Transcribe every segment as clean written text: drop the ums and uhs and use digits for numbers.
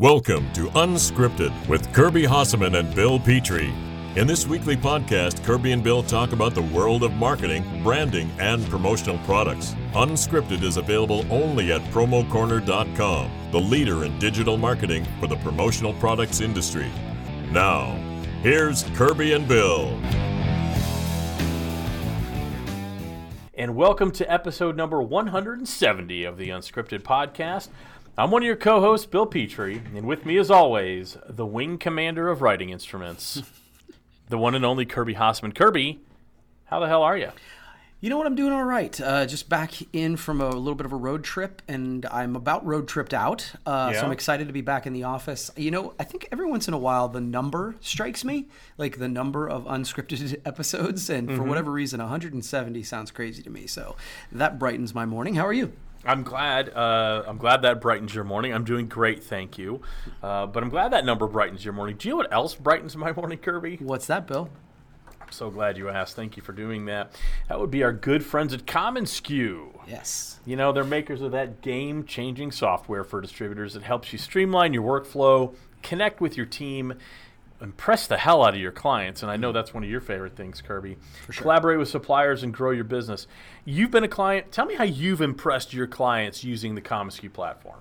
Welcome to Unscripted with Kirby Hossaman and Bill Petrie. In this weekly podcast, Kirby and Bill talk about the world of marketing, branding, and promotional products. Unscripted is available only at PromoCorner.com, the leader in digital marketing for the promotional products industry. Now, here's Kirby and Bill. And welcome to episode number 170 of the Unscripted podcast. I'm one of your co-hosts, Bill Petrie, and with me as always, the wing commander of writing instruments, the one and only Kirby Hossaman. Kirby, how the hell are you? You know what, I'm doing all right. Just back in from a little bit of a road trip, and I'm about road tripped out, So I'm excited to be back in the office. You know, I think every once in a while the number strikes me, like the number of unscripted episodes, and for whatever reason, 170 sounds crazy to me, so that brightens my morning. How are you? I'm glad that brightens your morning. I'm doing great, thank you. But I'm glad that number brightens your morning. Do you know what else brightens my morning, Kirby? What's that, Bill? I'm so glad you asked. Thank you for doing that. That would be our good friends at CommonSku. Yes. You know, they're makers of that game-changing software for distributors that helps you streamline your workflow, connect with your team, impress the hell out of your clients, and I know that's one of your favorite things, Kirby. For sure. Collaborate with suppliers and grow your business. You've been a client. Tell me how you've impressed your clients using the CommonSku platform.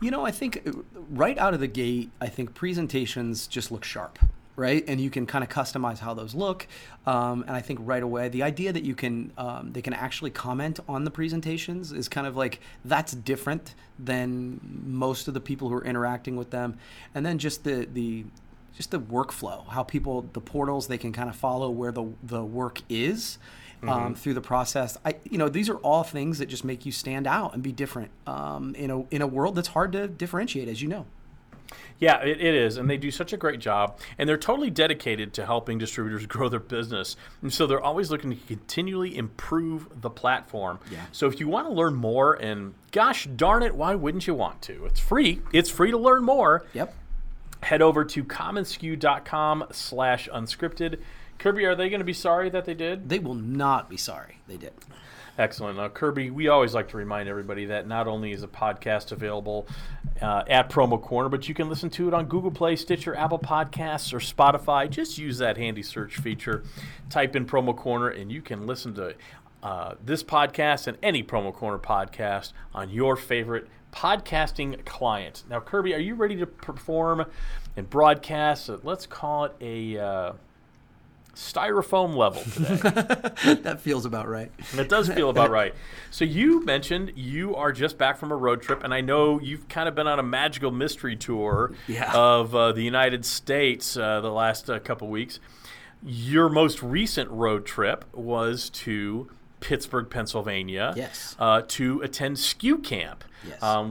You know, I think right out of the gate, I think presentations just look sharp, right? And you can kind of customize how those look. And I think right away, the idea that you can they can actually comment on the presentations is kind of like, that's different than most of the people who are interacting with them. And then just the workflow, how people, the portals, they can kind of follow where the work is through the process. These are all things that just make you stand out and be different in a world that's hard to differentiate, as you know. Yeah, it is, and they do such a great job, and they're totally dedicated to helping distributors grow their business, and so they're always looking to continually improve the platform. Yeah. So if you want to learn more, and gosh darn it, why wouldn't you want to? It's free to learn more. Yep. Head over to commonsku.com/unscripted. Kirby, are they going to be sorry that they did? They will not be sorry they did. Excellent. Now, Kirby, we always like to remind everybody that not only is a podcast available at Promo Corner, but you can listen to it on Google Play, Stitcher, Apple Podcasts, or Spotify. Just use that handy search feature. Type in Promo Corner, and you can listen to this podcast and any Promo Corner podcast on your favorite podcasting client. Now, Kirby, are you ready to perform and broadcast? Let's call it a styrofoam level today. That feels about right. It does feel about right. So you mentioned you are just back from a road trip, and I know you've kind of been on a magical mystery tour of the United States the last couple weeks. Your most recent road trip was to Pittsburgh, Pennsylvania, to attend SKUCamp,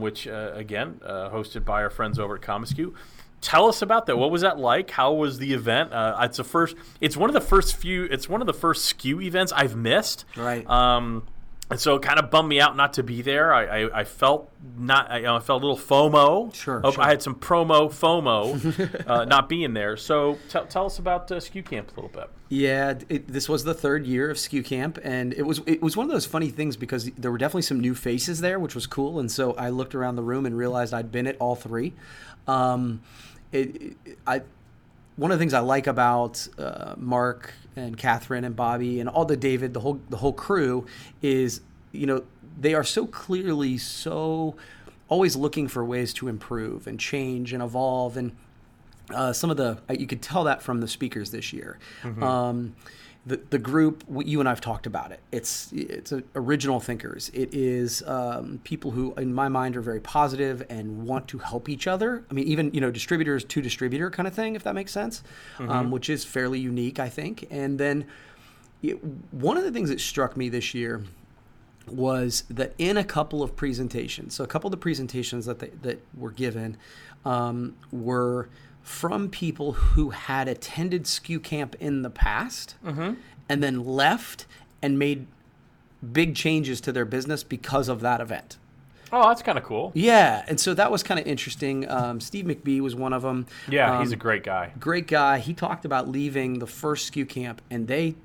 which, hosted by our friends over at CommonSku. Tell us about that. What was that like? How was the event? It's one of the first SKU events I've missed. Right. And so it kind of bummed me out not to be there. I felt a little FOMO. Sure. I had some promo FOMO not being there. So tell us about SKUCamp a little bit. Yeah, this was the third year of SKUCamp, and it was one of those funny things because there were definitely some new faces there, which was cool. And so I looked around the room and realized I'd been at all three. One of the things I like about Mark and Catherine and Bobby and all the whole crew is, you know, they are so clearly so always looking for ways to improve and change and evolve. And some of you could tell that from the speakers this year. Mm-hmm. The group, you and I have talked about it. It's original thinkers. It is people who, in my mind, are very positive and want to help each other. I mean, even, you know, distributors to distributor kind of thing, if that makes sense, which is fairly unique, I think. And then one of the things that struck me this year was that in a couple of presentations, so a couple of the presentations that were given were from people who had attended SKUCamp in the past and then left and made big changes to their business because of that event. Oh, that's kind of cool. Yeah, and so that was kind of interesting. Steve McBee was one of them. Yeah, he's a great guy. Great guy. He talked about leaving the first SKUCamp, and he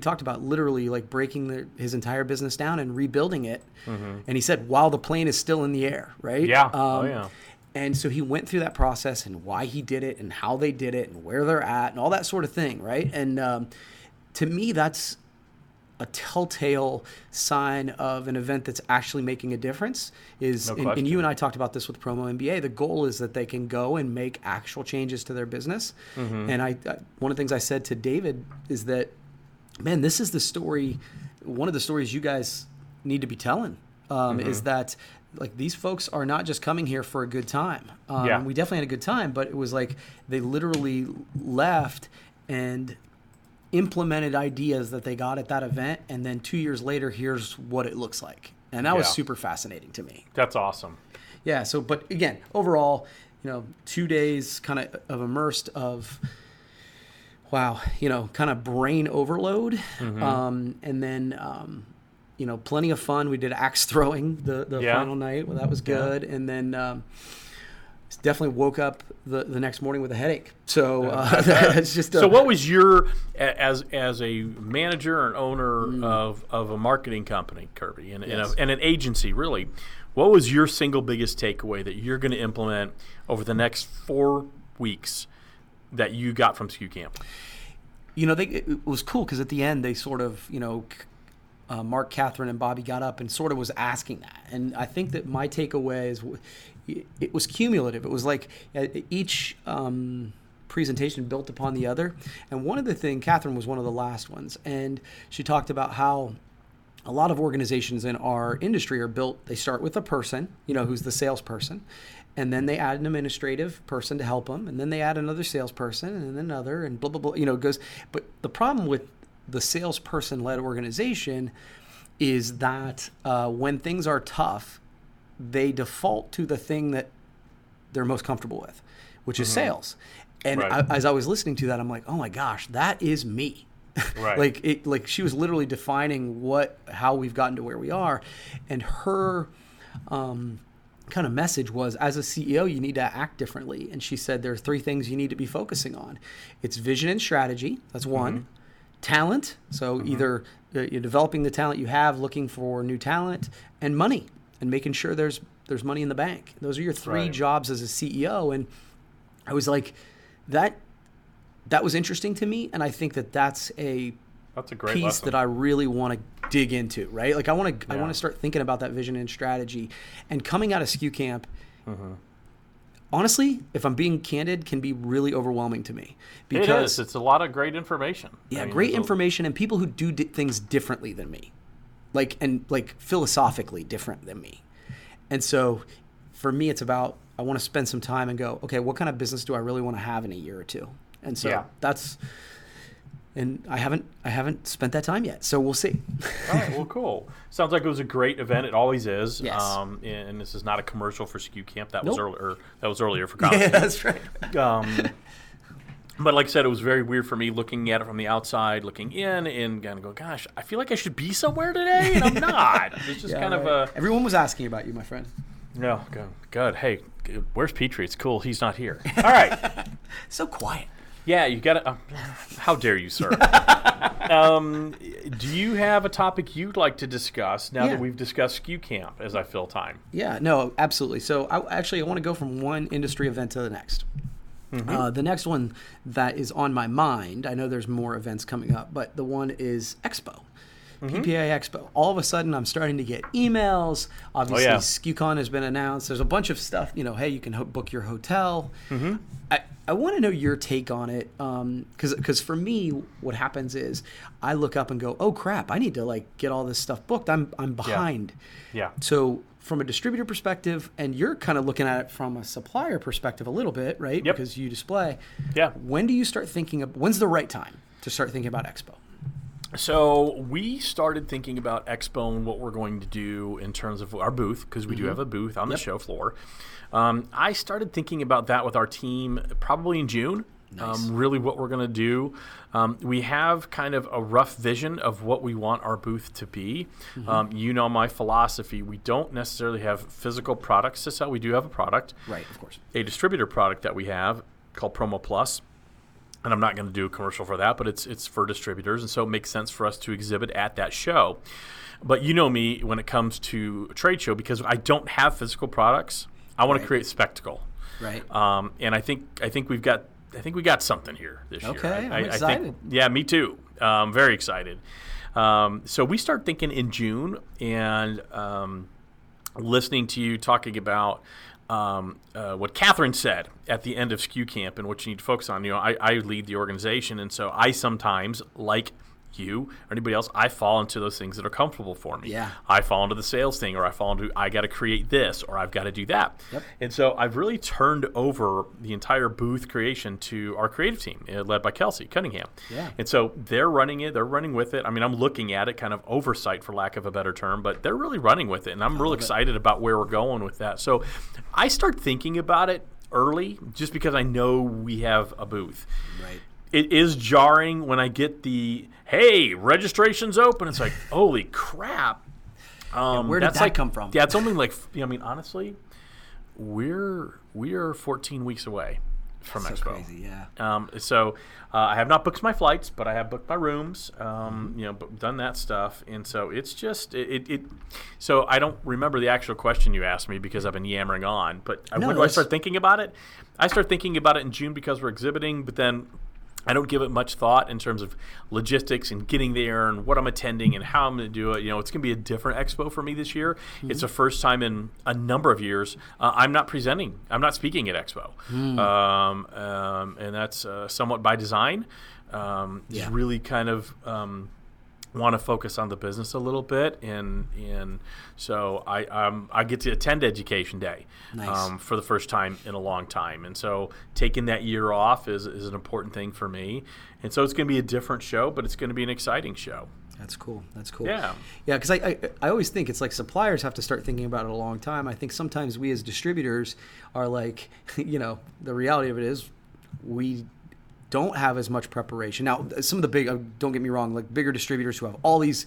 talked about literally like breaking his entire business down and rebuilding it. And he said, while the plane is still in the air, right? Yeah, And so he went through that process and why he did it and how they did it and where they're at and all that sort of thing, right? And to me, that's a telltale sign of an event that's actually making a difference is, and you and I talked about this with Promo MBA, the goal is that they can go and make actual changes to their business. Mm-hmm. And I one of the things I said to David is that, man, this is the story, one of the stories you guys need to be telling is that like these folks are not just coming here for a good time. We definitely had a good time, but it was like they literally left and implemented ideas that they got at that event, and then 2 years later, here's what it looks like. And that was super fascinating to me. That's awesome. Yeah, so, but again, overall, you know, 2 days kind of immersed of, wow, you know, kind of brain overload. Mm-hmm. And then, you know, plenty of fun. We did axe throwing the final night. Well, that was good. And then, definitely woke up the next morning with a headache. So it's just. So what was your as a manager and owner of a marketing company, Kirby, and an agency, really? What was your single biggest takeaway that you're going to implement over the next 4 weeks that you got from SKUCamp? You know, it was cool because at the end they sort of, you know. Mark, Catherine, and Bobby got up and sort of was asking that. And I think that my takeaway is it was cumulative. It was like each presentation built upon the other. And one of the things, Catherine was one of the last ones, and she talked about how a lot of organizations in our industry are built, they start with a person, you know, who's the salesperson, and then they add an administrative person to help them, and then they add another salesperson, and then another, and blah, blah, blah, you know, it goes. But the problem with the salesperson-led organization is that when things are tough, they default to the thing that they're most comfortable with, which is sales. And as I was listening to that, I'm like, oh my gosh, that is me. Right. like she was literally defining how we've gotten to where we are, and her kind of message was, as a CEO, you need to act differently. And she said there are three things you need to be focusing on. It's vision and strategy. That's one. Mm-hmm. Talent, so either you're developing the talent you have, looking for new talent, and money, and making sure there's money in the bank. Those are your three jobs as a CEO, and I was like, that was interesting to me, and I think that's a great piece lesson that I really want to dig into, right? Like I want to start thinking about that vision and strategy, and coming out of SKUCamp. Honestly, if I'm being candid, can be really overwhelming to me. Because it is. It's a lot of great information. Yeah, great information, and people who do things differently than me, like philosophically different than me. And so for me, it's about I want to spend some time and go, okay, what kind of business do I really want to have in a year or two? And so that's – and I haven't spent that time yet, so we'll see. All right, well, cool. Sounds like it was a great event. It always is. Yes. And this is not a commercial for SKUCamp. That was earlier. That was earlier for CommonSku. Yeah, that's right. But like I said, it was very weird for me looking at it from the outside, looking in, and kind of go, "Gosh, I feel like I should be somewhere today, and I'm not." It's just kind of a. Everyone was asking about you, my friend. No, good. Hey, where's Petrie? It's cool. He's not here. All right. So quiet. Yeah, you got to. How dare you, sir? Do you have a topic you'd like to discuss now that we've discussed SKUCamp as I fill time? Yeah, no, absolutely. So I want to go from one industry event to the next. Mm-hmm. The next one that is on my mind, I know there's more events coming up, but the one is Expo. PPA Expo. All of a sudden, I'm starting to get emails. Obviously, SKUCon has been announced. There's a bunch of stuff. You know, hey, you can book your hotel. Mm-hmm. I want to know your take on it, because for me, what happens is I look up and go, oh crap, I need to like get all this stuff booked. I'm behind. Yeah. So from a distributor perspective, and you're kind of looking at it from a supplier perspective a little bit, right? Yep. Because you display. Yeah. When do you start thinking of? When's the right time to start thinking about Expo? So we started thinking about Expo and what we're going to do in terms of our booth, because we do have a booth on the show floor. I started thinking about that with our team probably in June, really what we're going to do. We have kind of a rough vision of what we want our booth to be. You know my philosophy. We don't necessarily have physical products to sell. We do have a product. Right, of course. A distributor product that we have called Promo Plus. And I'm not going to do a commercial for that, but it's for distributors, and so it makes sense for us to exhibit at that show. But you know me when it comes to a trade show, because I don't have physical products, I want to create spectacle. Right. And I think we've got something here this year. Okay, I'm excited. Yeah, me too. Very excited. So we start thinking in June and listening to you talking about what Catherine said at the end of SKUCamp and what you need to focus on. You know, I lead the organization, and so I sometimes, like you or anybody else, I fall into those things that are comfortable for me. Yeah. I fall into the sales thing, or I fall into I got to create this, or I've got to do that. Yep. And so I've really turned over the entire booth creation to our creative team, led by Kelsey Cunningham. Yeah. And so they're running it. They're running with it. I mean, I'm looking at it, kind of oversight for lack of a better term, but they're really running with it, and I'm real excited about where we're going with that. So I start thinking about it early just because I know we have a booth. Right. It is jarring when I get the, hey, registration's open. It's like, holy crap. Where did that come from? Yeah, it's only like, I mean, honestly, we are 14 weeks away from Expo. So crazy, yeah. So I have not booked my flights, but I have booked my rooms, you know, but done that stuff. And so it's just, so I don't remember the actual question you asked me because I've been yammering on. But when do I start thinking about it? I start thinking about it in June because we're exhibiting, but then I don't give it much thought in terms of logistics and getting there and what I'm attending and how I'm going to do it. You know, it's going to be a different expo for me this year. Mm-hmm. It's the first time in a number of years I'm not presenting. I'm not speaking at expo. And that's somewhat by design. Just really kind of want to focus on the business a little bit. And so I get to attend Education Day for the first time in a long time. And so taking that year off is an important thing for me. And so it's going to be a different show, but it's going to be an exciting show. That's cool. Yeah. Yeah, because I always think it's like suppliers have to start thinking about it a long time. I think sometimes we as distributors are like, you know, the reality of it is we don't have as much preparation. Now, some of the big, don't get me wrong, like bigger distributors who have all these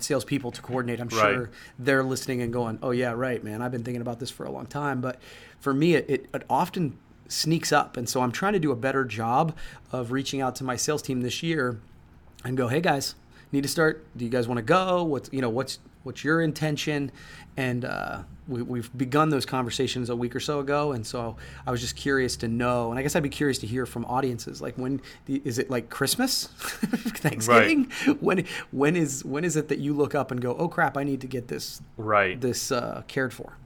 salespeople to coordinate, I'm sure they're listening and going, oh yeah, right, man, I've been thinking about this for a long time. But for me, it often sneaks up. And so I'm trying to do a better job of reaching out to my sales team this year and go, hey guys, need to start, do you guys want to go? What's your intention? And we've begun those conversations a week or so ago, and so I was just curious to know, and I guess I'd be curious to hear from audiences, like is it like Christmas, Thanksgiving? Right. When is it that you look up and go, oh crap, I need to get this cared for?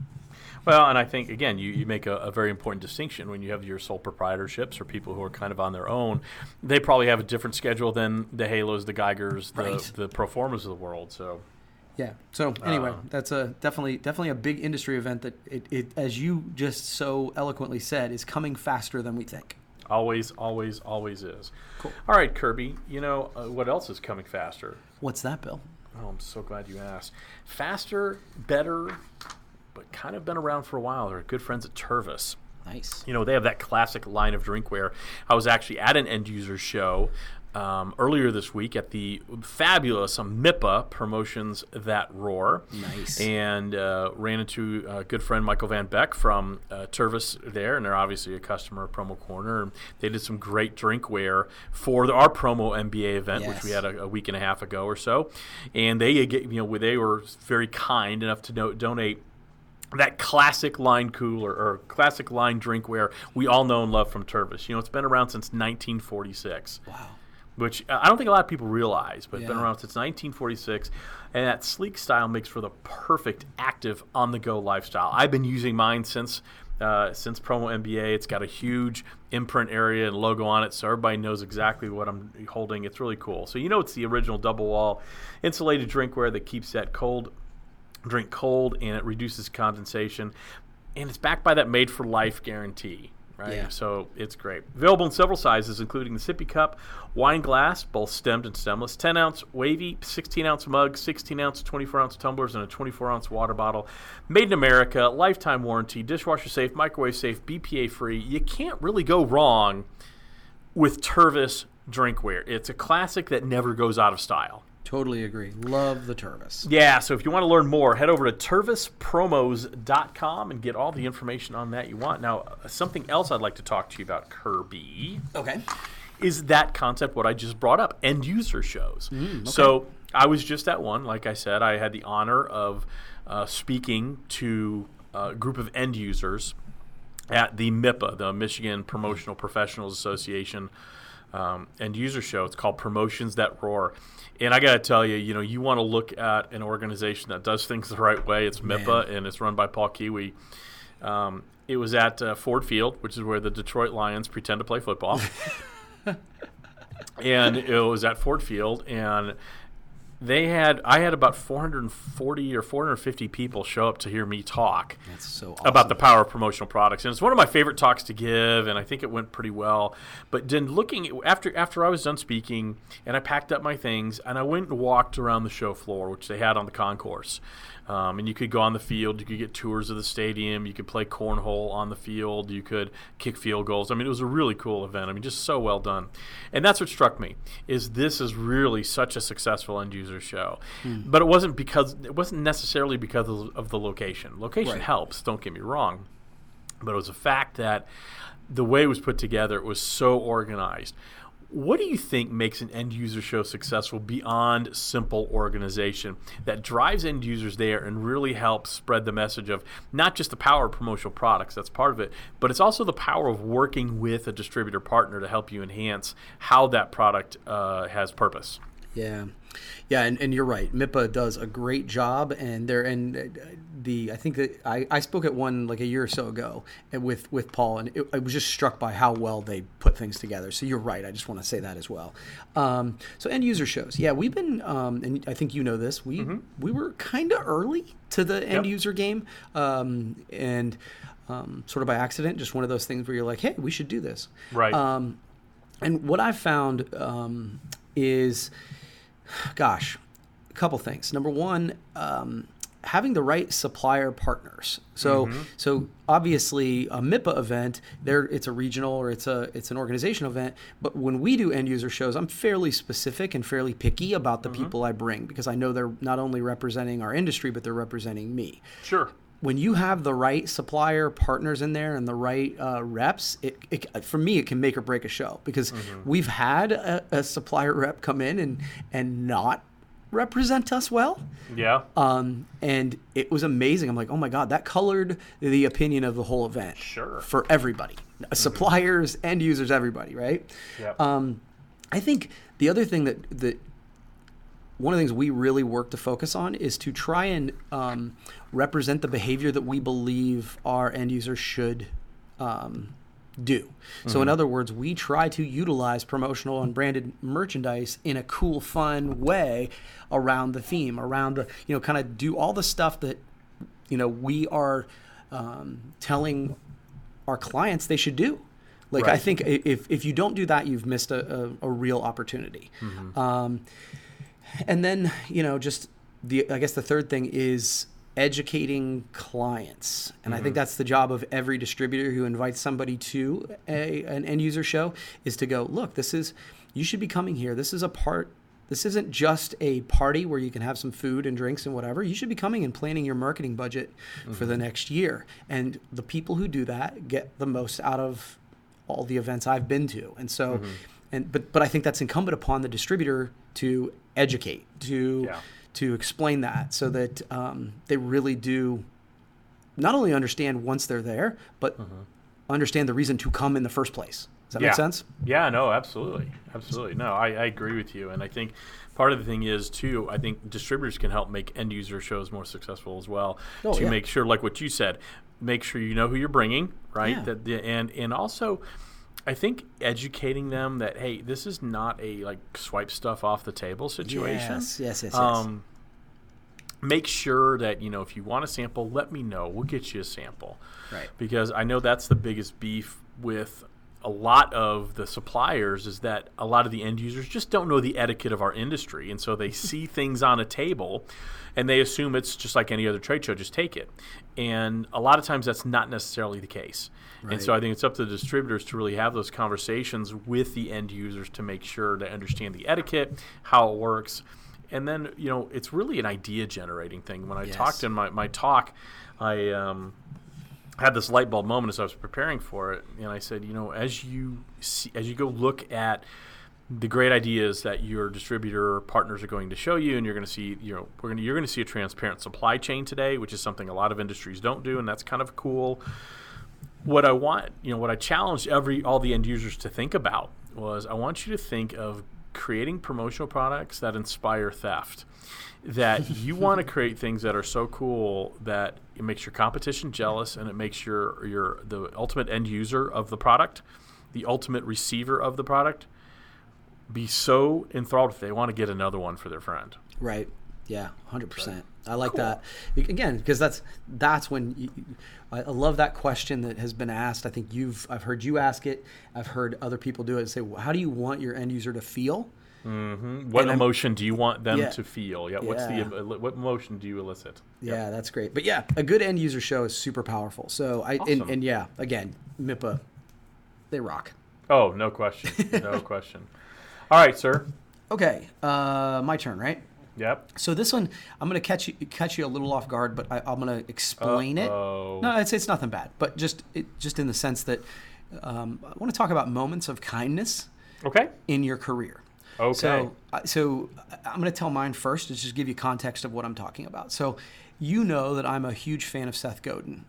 Well, and I think, again, you make a very important distinction when you have your sole proprietorships or people who are kind of on their own. They probably have a different schedule than the Halos, the Geigers, the Proformas of the world. So, yeah. So anyway, that's a definitely a big industry event that it as you just so eloquently said, is coming faster than we think. Always is. Cool. All right, Kirby. You know what else is coming faster? What's that, Bill? Oh, I'm so glad you asked. Faster, better, but kind of been around for a while. They're good friends at Tervis. Nice. You know, they have that classic line of drinkware. I was actually at an end-user show earlier this week at the fabulous MIPA, Promotions That Roar. Nice. And ran into a good friend, Michael Van Beck, from Tervis there, and they're obviously a customer of PromoCorner. And they did some great drinkware for our Promo MBA event, which we had a week and a half ago or so. And they were very kind enough to donate that classic line cooler or classic line drinkware we all know and love from Tervis. You know, it's been around since 1946. Wow. Which I don't think a lot of people realize, but been around since 1946. And that sleek style makes for the perfect active on-the-go lifestyle. I've been using mine since Promo MBA. It's got a huge imprint area and logo on it, so everybody knows exactly what I'm holding. It's really cool. So you know it's the original double-wall insulated drinkware that keeps that drink cold, and it reduces condensation. And it's backed by that made-for-life guarantee. Right? Yeah. So it's great. Available in several sizes, including the sippy cup, wine glass, both stemmed and stemless, 10-ounce wavy, 16-ounce mug, 16-ounce, 24-ounce tumblers, and a 24-ounce water bottle. Made in America, lifetime warranty, dishwasher safe, microwave safe, BPA free. You can't really go wrong with Tervis drinkware. It's a classic that never goes out of style. Totally agree. Love the Tervis. Yeah, so if you want to learn more, head over to TervisPromos.com and get all the information on that you want. Now, something else I'd like to talk to you about, Kirby, is that concept, what I just brought up, end-user shows. So I was just at one. Like I said, I had the honor of speaking to a group of end users at the MIPA, the Michigan Promotional Professionals Association and user show. It's called Promotions That Roar. And I got to tell you, you know, you want to look at an organization that does things the right way. It's MIPA, and it's run by Paul Kiwi. It was at Ford Field, which is where the Detroit Lions pretend to play football. And it was at Ford Field, and they had, I had about 440 or 450 people show up to hear me talk about the power of promotional products. And it's one of my favorite talks to give, and I think it went pretty well. But then looking at, after I was done speaking, and I packed up my things, and I went and walked around the show floor, which they had on the concourse. And you could go on the field, you could get tours of the stadium, you could play cornhole on the field, you could kick field goals. I mean, it was a really cool event. I mean, just so well done. And that's what struck me, is this is really such a successful end user show. But it wasn't necessarily because of the location. Location helps, don't get me wrong. But it was a fact that the way it was put together, it was so organized. What do you think makes an end user show successful beyond simple organization that drives end users there and really helps spread the message of not just the power of promotional products, that's part of it, but it's also the power of working with a distributor partner to help you enhance how that product has purpose? Yeah, and you're right. MIPA does a great job, I think that I spoke at one like a year or so ago with Paul, and I was just struck by how well they put things together. So you're right. I just want to say that as well. So end user shows. Yeah, we've been, and I think you know this. We were kind of early to the end user game, sort of by accident, just one of those things where you're like, hey, we should do this. Right. And what I found is. Gosh, a couple things. Number one, having the right supplier partners. So obviously a MIPA event, it's a regional or it's an organization event. But when we do end user shows, I'm fairly specific and fairly picky about the people I bring, because I know they're not only representing our industry, but they're representing me. Sure. When you have the right supplier partners in there and the right reps, for me, it can make or break a show, because we've had a supplier rep come in and not represent us well. Yeah. And it was amazing. I'm like, oh my God, that colored the opinion of the whole event. Sure. For everybody, suppliers, end users, everybody, right? Yeah. I think the other thing that one of the things we really work to focus on is to try and represent the behavior that we believe our end users should do. So in other words, we try to utilize promotional and branded merchandise in a cool, fun way around the theme, around the, you know, kind of do all the stuff that, you know, we are telling our clients they should do. Like, right. I think if you don't do that, you've missed a real opportunity. And then, you know, just I guess the third thing is educating clients. And I think that's the job of every distributor who invites somebody to an end user show, is to go, look, you should be coming here. This isn't just a party where you can have some food and drinks and whatever. You should be coming and planning your marketing budget for the next year. And the people who do that get the most out of all the events I've been to. And so, but I think that's incumbent upon the distributor to educate, to explain that, so that they really do not only understand once they're there, but understand the reason to come in the first place. Does that make sense? Yeah, no, absolutely. No, I agree with you. And I think part of the thing is, too, I think distributors can help make end user shows more successful as well, to make sure, like what you said, make sure you know who you're bringing, right? Yeah. And also, I think educating them that, hey, this is not a like swipe stuff off the table situation. Yes. Make sure that, you know, if you want a sample, let me know. We'll get you a sample. Right. Because I know that's the biggest beef with a lot of the suppliers, is that a lot of the end users just don't know the etiquette of our industry. And so they see things on a table and they assume it's just like any other trade show, just take it. And a lot of times that's not necessarily the case. Right. And so I think it's up to the distributors to really have those conversations with the end users to make sure they understand the etiquette, how it works. And then, you know, it's really an idea generating thing. When I talked in my talk, I had this light bulb moment as I was preparing for it. And I said, you know, as you go look at the great ideas that your distributor partners are going to show you, and you're going to see, you know, you're going to see a transparent supply chain today, which is something a lot of industries don't do, and that's kind of cool. what I want, you know, what I challenged all the end users to think about was, I want you to think of creating promotional products that inspire theft, that you want to create things that are so cool that it makes your competition jealous, and it makes the ultimate end user of the product, the ultimate receiver of the product, be so enthralled if they want to get another one for their friend. Right. Yeah, 100%. Right. I like that. Again, because that's when I love that question that has been asked. I think I've heard you ask it. I've heard other people do it and say, well, how do you want your end user to feel? Mm-hmm. What emotion do you want them to feel? Yeah. What emotion do you elicit? Yep. Yeah, that's great. But yeah, a good end user show is super powerful. So awesome. And yeah, again, MIPA, they rock. Oh, no question. No question. All right, sir. Okay, my turn, right? Yep. So this one, I'm going to catch you a little off guard, but I'm going to explain it. No, I'd say it's nothing bad, but just in the sense that I want to talk about moments of kindness. Okay. In your career. Okay. So I'm going to tell mine first to just give you context of what I'm talking about. So you know that I'm a huge fan of Seth Godin,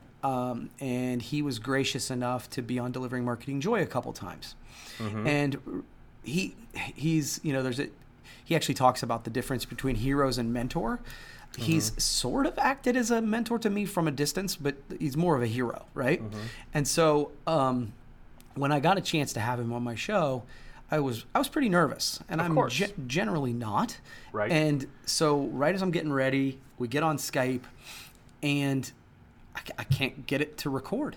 and he was gracious enough to be on Delivering Marketing Joy a couple times, mm-hmm. and he's you know he actually talks about the difference between heroes and mentor. Mm-hmm. He's sort of acted as a mentor to me from a distance, but he's more of a hero, right? Mm-hmm. And so when I got a chance to have him on my show, I was pretty nervous, and I'm generally not. Right. And so right as I'm getting ready, we get on Skype, and I can't get it to record.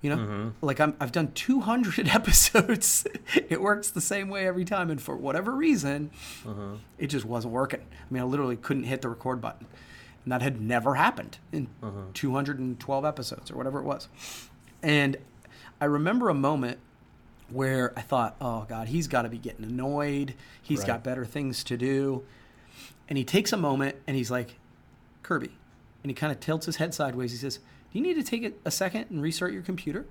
You know, mm-hmm. like I've done 200 episodes. It works the same way every time, and for whatever reason, mm-hmm. it just wasn't working. I mean, I literally couldn't hit the record button, and that had never happened in mm-hmm. 212 episodes or whatever it was. And I remember a moment where I thought, oh, God, he's got to be getting annoyed. He's got better things to do. And he takes a moment, and he's like, Kirby. And he kind of tilts his head sideways. He says, do you need to take a second and restart your computer?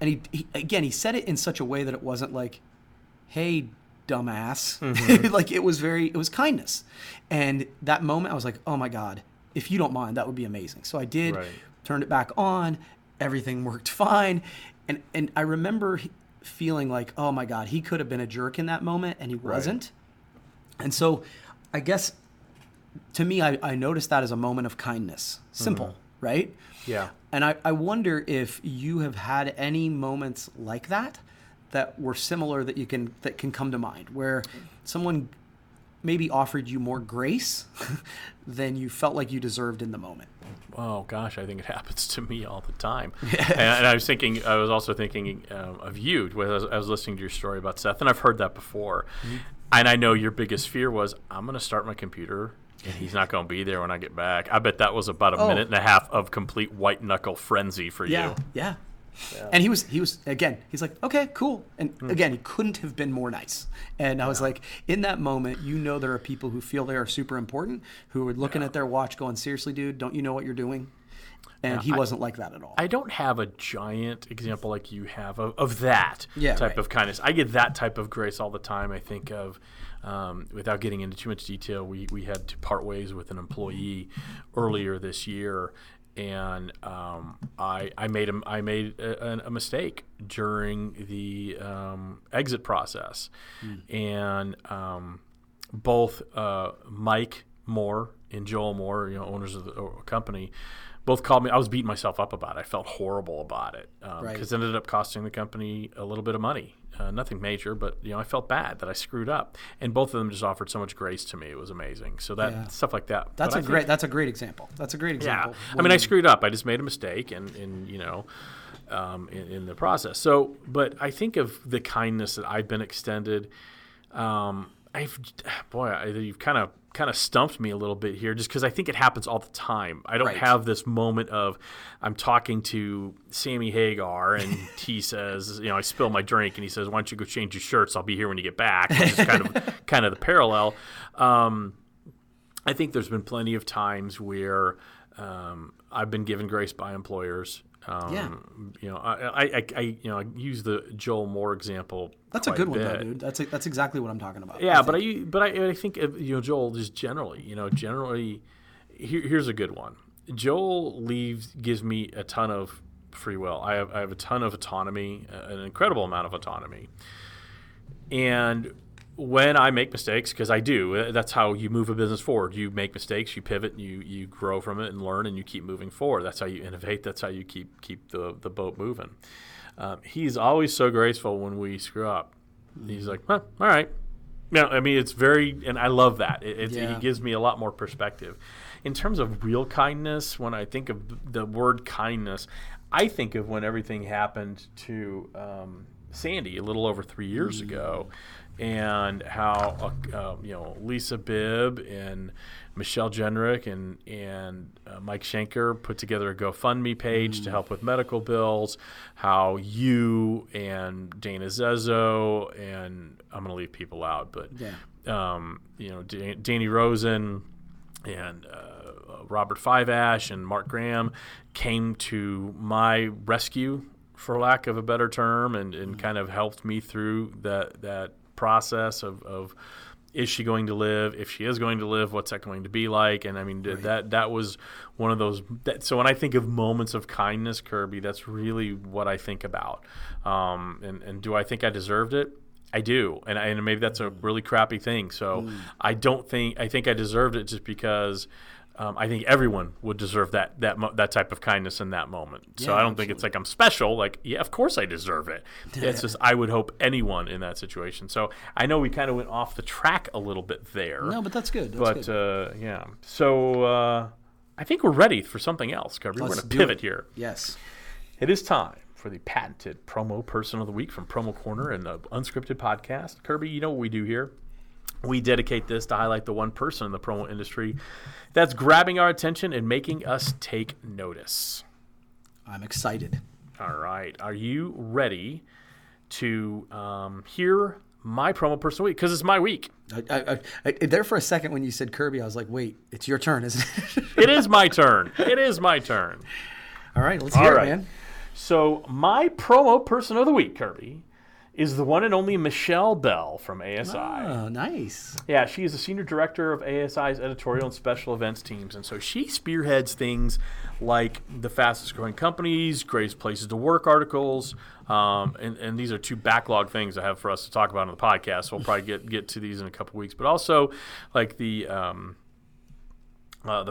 And he said it in such a way that it wasn't like, hey, dumbass. Mm-hmm. Like, it was kindness. And that moment, I was like, oh, my God, if you don't mind, that would be amazing. So I did, turned it back on. Everything worked fine. And I remember feeling like, oh my God, he could have been a jerk in that moment, and he wasn't. And so I guess to me, I noticed that as a moment of kindness. Simple, mm-hmm. right? Yeah. And I wonder if you have had any moments like that were similar that can come to mind, where someone maybe offered you more grace than you felt like you deserved in the moment. Oh gosh, I think it happens to me all the time. And I was also thinking of you as I was listening to your story about Seth, and I've heard that before. Mm-hmm. And I know your biggest fear was, I'm going to start my computer, and he's not going to be there when I get back. I bet that was about a minute and a half of complete white knuckle frenzy for you. Yeah. Yeah. And he was again, he's like, okay, cool. And again, he couldn't have been more nice. And I was like, in that moment, you know, there are people who feel they are super important, who are looking at their watch going, seriously, dude, don't you know what you're doing? And he wasn't like that at all. I don't have a giant example like you have of that type of kindness. I get that type of grace all the time. I think of, without getting into too much detail, we had to part ways with an employee earlier this year. And I made a mistake during the exit process, and both Mike Moore and Joel Moore, you know, owners of the company, both called me. I was beating myself up about it. I felt horrible about it because it ended up costing the company a little bit of money. Nothing major, but you know, I felt bad that I screwed up, and both of them just offered so much grace to me. It was amazing. So that stuff like that. That's a great example. Yeah. I mean, I screwed up. I just made a mistake, and you know, in the process. So, but I think of the kindness that I've been extended. You've kind of stumped me a little bit here, just because I think it happens all the time. I don't have this moment of, I'm talking to Sammy Hagar, and he says, you know, I spill my drink, and he says, why don't you go change your shirts? I'll be here when you get back. Which is kind of the parallel. I think there's been plenty of times where I've been given grace by employers. You know, I you know, I use the Joel Moore example. That's a good one, though, dude. That's exactly what I'm talking about. Yeah, I think, you know, Joel just generally, here's a good one. Joel gives me a ton of free will. I have a ton of autonomy, an incredible amount of autonomy. And when I make mistakes, because I do, that's how you move a business forward. You make mistakes, you pivot, you grow from it and learn, and you keep moving forward. That's how you innovate. That's how you keep the boat moving. He's always so graceful when we screw up. He's like, huh, all right. No, I mean, it's very, and I love that. He gives me a lot more perspective. In terms of real kindness, when I think of the word kindness, I think of when everything happened to Sandy a little over 3 years ago, and how Lisa Bibb and Michelle Jenrick and Mike Schenker put together a GoFundMe page to help with medical bills, how you and Dana Zezo, and I'm going to leave people out, but Danny Rosen and Robert Fiveash and Mark Graham came to my rescue, for lack of a better term, and kind of helped me through that process of is she going to live? If she is going to live, what's that going to be like? And I mean, that was one of those. So when I think of moments of kindness, Kirby, that's really what I think about. And do I think I deserved it? I do. And maybe that's a really crappy thing. So I think I deserved it just because I think everyone would deserve that type of kindness in that moment. Yeah, so I don't think it's like I'm special. Like, yeah, of course I deserve it. It's just I would hope anyone in that situation. So I know we kind of went off the track a little bit there. No, but that's good. But yeah. So I think we're ready for something else, Kirby. We're going to pivot here. Yes. It is time for the patented promo person of the week from Promo Corner and the Unscripted podcast. Kirby, you know what we do here. We dedicate this to highlight the one person in the promo industry that's grabbing our attention and making us take notice. I'm excited. All right. Are you ready to hear my promo person week? Because it's my week. I there for a second when you said Kirby, I was like, wait, it's your turn, isn't it? It is my turn. All right. Let's hear it, man. So my promo person of the week, Kirby, is the one and only Michelle Bell from ASI. Oh, nice. Yeah, she is the senior director of ASI's editorial and special events teams. And so she spearheads things like the fastest growing companies, greatest places to work articles. And these are two backlog things I have for us to talk about on the podcast. So we'll probably get to these in a couple weeks. But also like the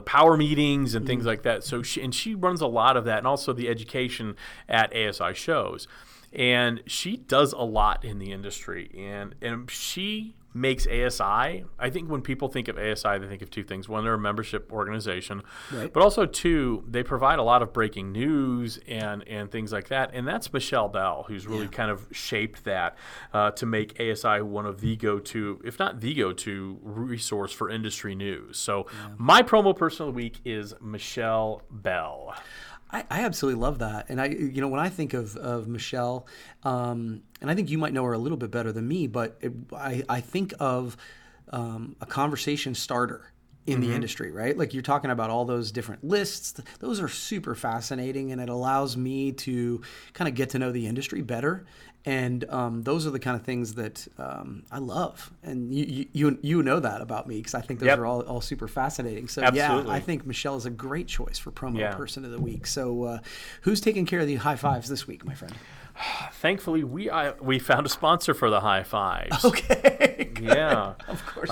power meetings and things like that. So she runs a lot of that, and also the education at ASI shows. And she does a lot in the industry, and she makes ASI. I think when people think of ASI, they think of two things. One, they're a membership organization, but also two, they provide a lot of breaking news and things like that. And that's Michelle Bell, who's really kind of shaped that to make ASI one of the go-to, if not the go-to, resource for industry news. So my promo person of the week is Michelle Bell. I absolutely love that. And when I think of Michelle, and I think you might know her a little bit better than me, but I think of a conversation starter in the industry, right? Like you're talking about all those different lists. Those are super fascinating, and it allows me to kind of get to know the industry better. And those are the kind of things that I love. And you know that about me, because I think those are all super fascinating. So absolutely. Yeah, I think Michelle is a great choice for promo person of the week. So who's taking care of the high fives this week, my friend? Thankfully, we found a sponsor for the high fives. Okay. Yeah. Of course.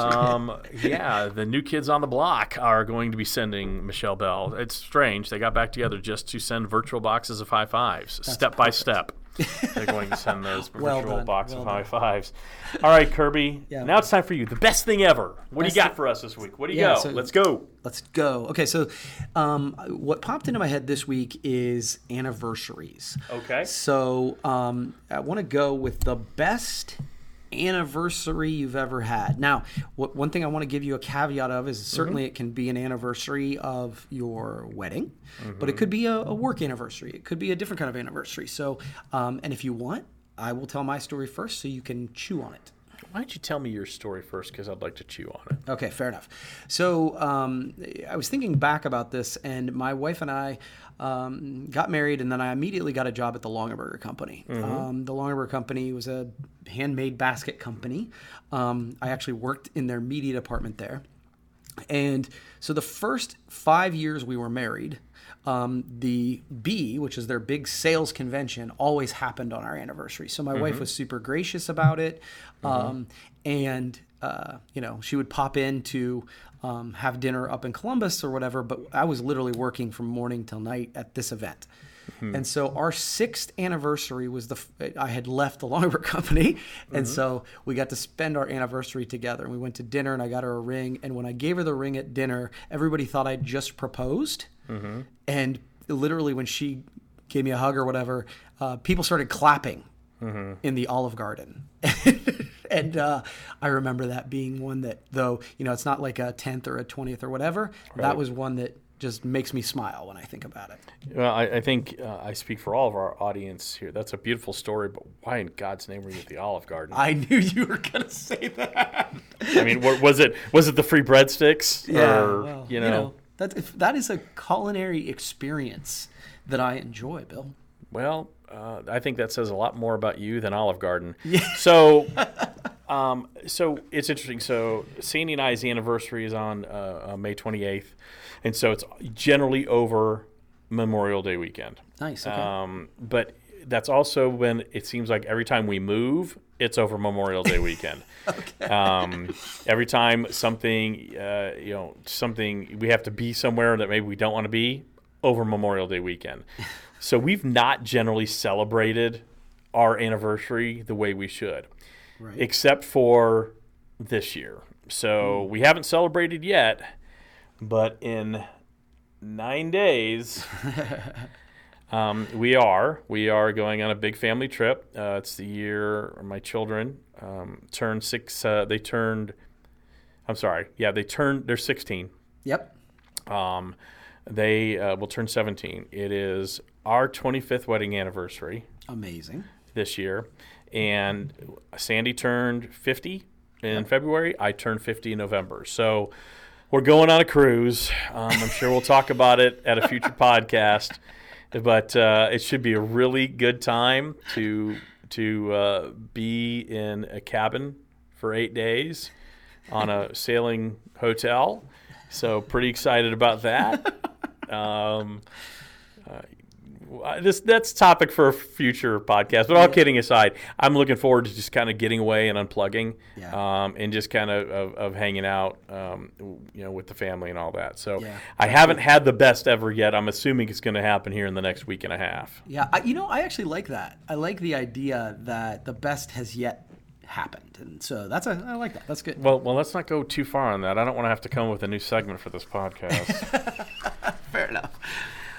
Yeah, the New Kids on the Block are going to be sending Michelle Bell. It's strange. They got back together just to send virtual boxes of high fives. That's step by step. They're going to send those virtual box of high fives. All right, Kirby. Yeah, now it's time for you. The best thing ever. What do you got for us this week? What do you got? So let's go. Let's go. Okay, so what popped into my head this week is anniversaries. Okay. So I want to go with the best anniversary you've ever had. Now, one thing I want to give you a caveat of is certainly it can be an anniversary of your wedding, but it could be a work anniversary. It could be a different kind of anniversary. So, and if you want, I will tell my story first so you can chew on it. Why don't you tell me your story first, because I'd like to chew on it. Okay, fair enough. So I was thinking back about this, and my wife and I got married, and then I immediately got a job at the Longaberger Company. The Longaberger Company was a handmade basket company. I actually worked in their media department there. And so the first 5 years we were married, the B, which is their big sales convention, always happened on our anniversary. So my wife was super gracious about it. You know, she would pop in to have dinner up in Columbus or whatever, but I was literally working from morning till night at this event. And so our 6th anniversary was I had left the Longaberger company. And so we got to spend our anniversary together, and we went to dinner, and I got her a ring. And when I gave her the ring at dinner, everybody thought I'd just proposed. And literally when she gave me a hug or whatever, people started clapping in the Olive Garden. And I remember that being one that, though, you know, it's not like a 10th or a 20th or whatever. Right. That was one that just makes me smile when I think about it. Well, I think I speak for all of our audience here. That's a beautiful story, but why in God's name were you at the Olive Garden? I knew you were going to say that. I mean, was it the free breadsticks? Yeah, or, well, you know that is a culinary experience that I enjoy, Bill. Well, I think that says a lot more about you than Olive Garden. Yeah. So, so it's interesting. So Sandy and I's anniversary is on May 28th. And so it's generally over Memorial Day weekend. Nice. Okay. But that's also when it seems like every time we move, it's over Memorial Day weekend. Okay. Every time something we have to be somewhere that maybe we don't want to be, over Memorial Day weekend. So we've not generally celebrated our anniversary the way we should, right, except for this year. So we haven't celebrated yet, but in 9 days, we are going on a big family trip. It's the year my children turned six. They're 16. Yep. They will turn 17. It is our 25th wedding anniversary. Amazing. This year. And Sandy turned 50 in February. I turned 50 in November. So we're going on a cruise. I'm sure we'll talk about it at a future podcast. But it should be a really good time to be in a cabin for 8 days on a sailing hotel. So pretty excited about that. That's topic for a future podcast, but all kidding aside, I'm looking forward to just kind of getting away and unplugging, and just kind of hanging out, with the family and all that. So I haven't had the best ever yet. I'm assuming it's going to happen here in the next week and a half. Yeah. I actually like that. I like the idea that the best has yet happened, and so I like that. That's good. Well, let's not go too far on that. I don't want to have to come up with a new segment for this podcast. Fair enough.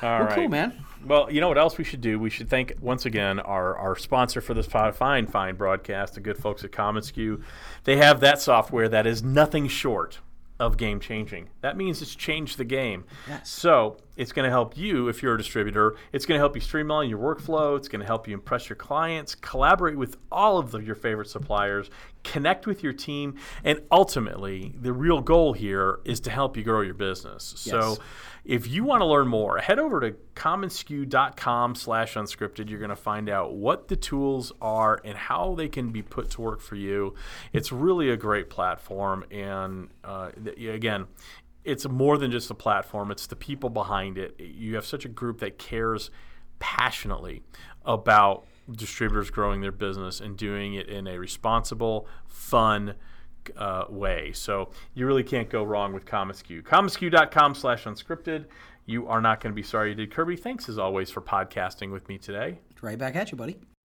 All right. Cool, man. Well, you know what else we should do? We should thank once again our sponsor for this fine broadcast, the good folks at CommonSku. They have that software that is nothing short of game-changing. That means it's changed the game. Yes. So it's going to help you if you're a distributor. It's going to help you streamline your workflow. It's going to help you impress your clients, collaborate with all of your favorite suppliers, connect with your team, and ultimately the real goal here is to help you grow your business. Yes. So if you want to learn more, head over to CommonSku.com/unscripted. You're going to find out what the tools are and how they can be put to work for you. It's really a great platform, and again, it's more than just the platform. It's the people behind it. You have such a group that cares passionately about distributors growing their business and doing it in a responsible, fun way. So you really can't go wrong with CommonSku. CommonSku.com/unscripted. You are not going to be sorry you did. Kirby, thanks as always for podcasting with me today. Right back at you, buddy.